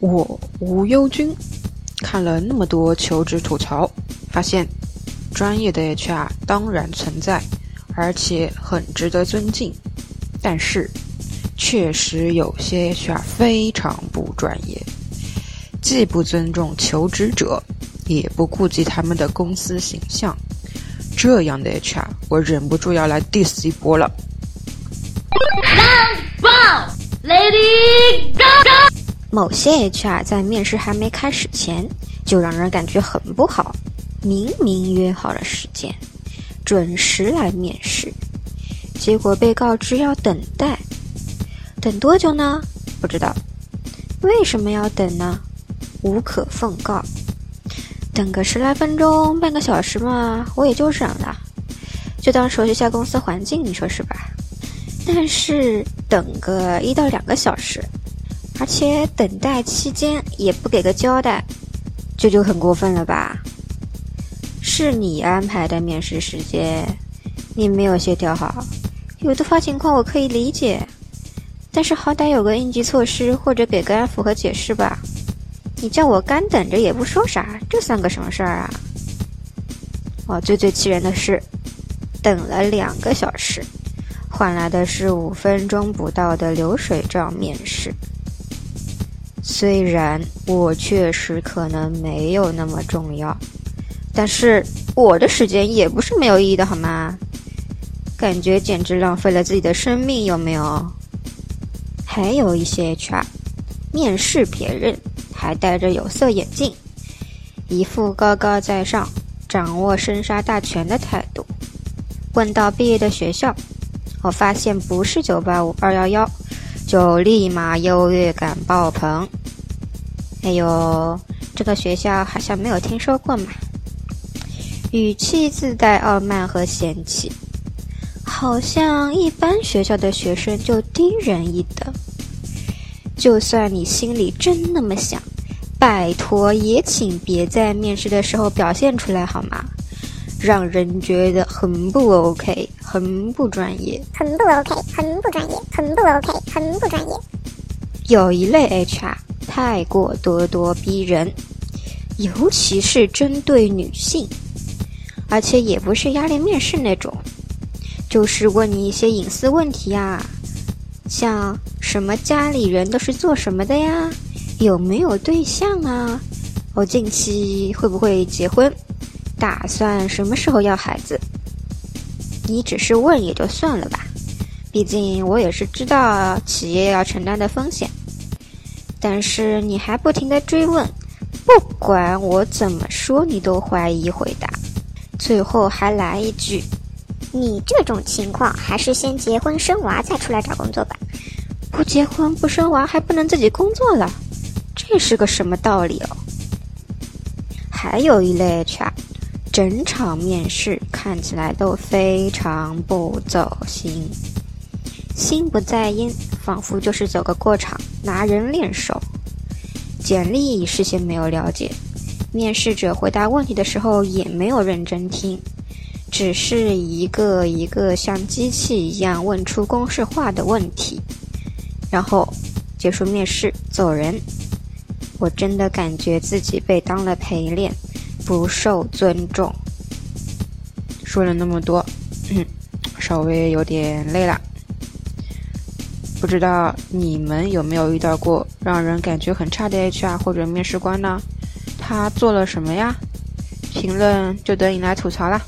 我无忧君看了那么多求职吐槽，发现专业的 HR 当然存在，而且很值得尊敬，但是确实有些 HR 非常不专业，既不尊重求职者，也不顾及他们的公司形象。这样的 HR 我忍不住要来 diss 一波了。 Lady Gaga 某些 HR 在面试还没开始前就让人感觉很不好，明明约好了时间准时来面试，结果被告知要等待。等多久呢？不知道。为什么要等呢？无可奉告。等个10来分钟半个小时嘛，我也就忍了，就当熟悉下公司环境，你说是吧？但是等个1到2个小时，而且等待期间也不给个交代，这就很过分了吧？是你安排的面试时间，你没有协调好，有突发情况我可以理解，但是好歹有个应急措施或者给个安抚和解释吧。你叫我干等着也不说啥，这算个什么事儿啊？最气人的是，等了2个小时，换来的是5分钟不到的流水账面试。虽然我确实可能没有那么重要，但是我的时间也不是没有意义的好吗？感觉简直浪费了自己的生命，有没有？还有一些 HR 面试别人还戴着有色眼镜，一副高高在上掌握生杀大权的态度。问到毕业的学校，我发现不是985、211，就立马优越感爆棚。哎呦，这个学校好像没有听说过嘛，语气自带傲慢和嫌弃，好像一般学校的学生就低人一等。就算你心里真那么想，拜托也请别在面试的时候表现出来好吗？让人觉得很不 OK， 很不专业，很不 OK， 很不专业，很不 OK， 很不专业。有一类 HR 太过咄咄逼人，尤其是针对女性，而且也不是压力面试那种，就是问你一些隐私问题啊，像什么家里人都是做什么的呀，有没有对象啊，近期会不会结婚，打算什么时候要孩子。你只是问也就算了吧，毕竟我也是知道企业要承担的风险，但是你还不停地追问，不管我怎么说你都怀疑回答，最后还来一句，你这种情况还是先结婚生娃再出来找工作吧，不结婚不生娃还不能自己工作了，这是个什么道理哦？还有一类 HR 整场面试看起来都非常不走心，心不在焉，仿佛就是走个过场拿人练手。简历事先没有了解，面试者回答问题的时候也没有认真听，只是一个一个像机器一样问出公式化的问题，然后结束面试走人。我真的感觉自己被当了陪练，不受尊重。说了那么多，稍微有点累了。不知道你们有没有遇到过让人感觉很差的 HR 或者面试官呢？他做了什么呀？评论就等你来吐槽啦。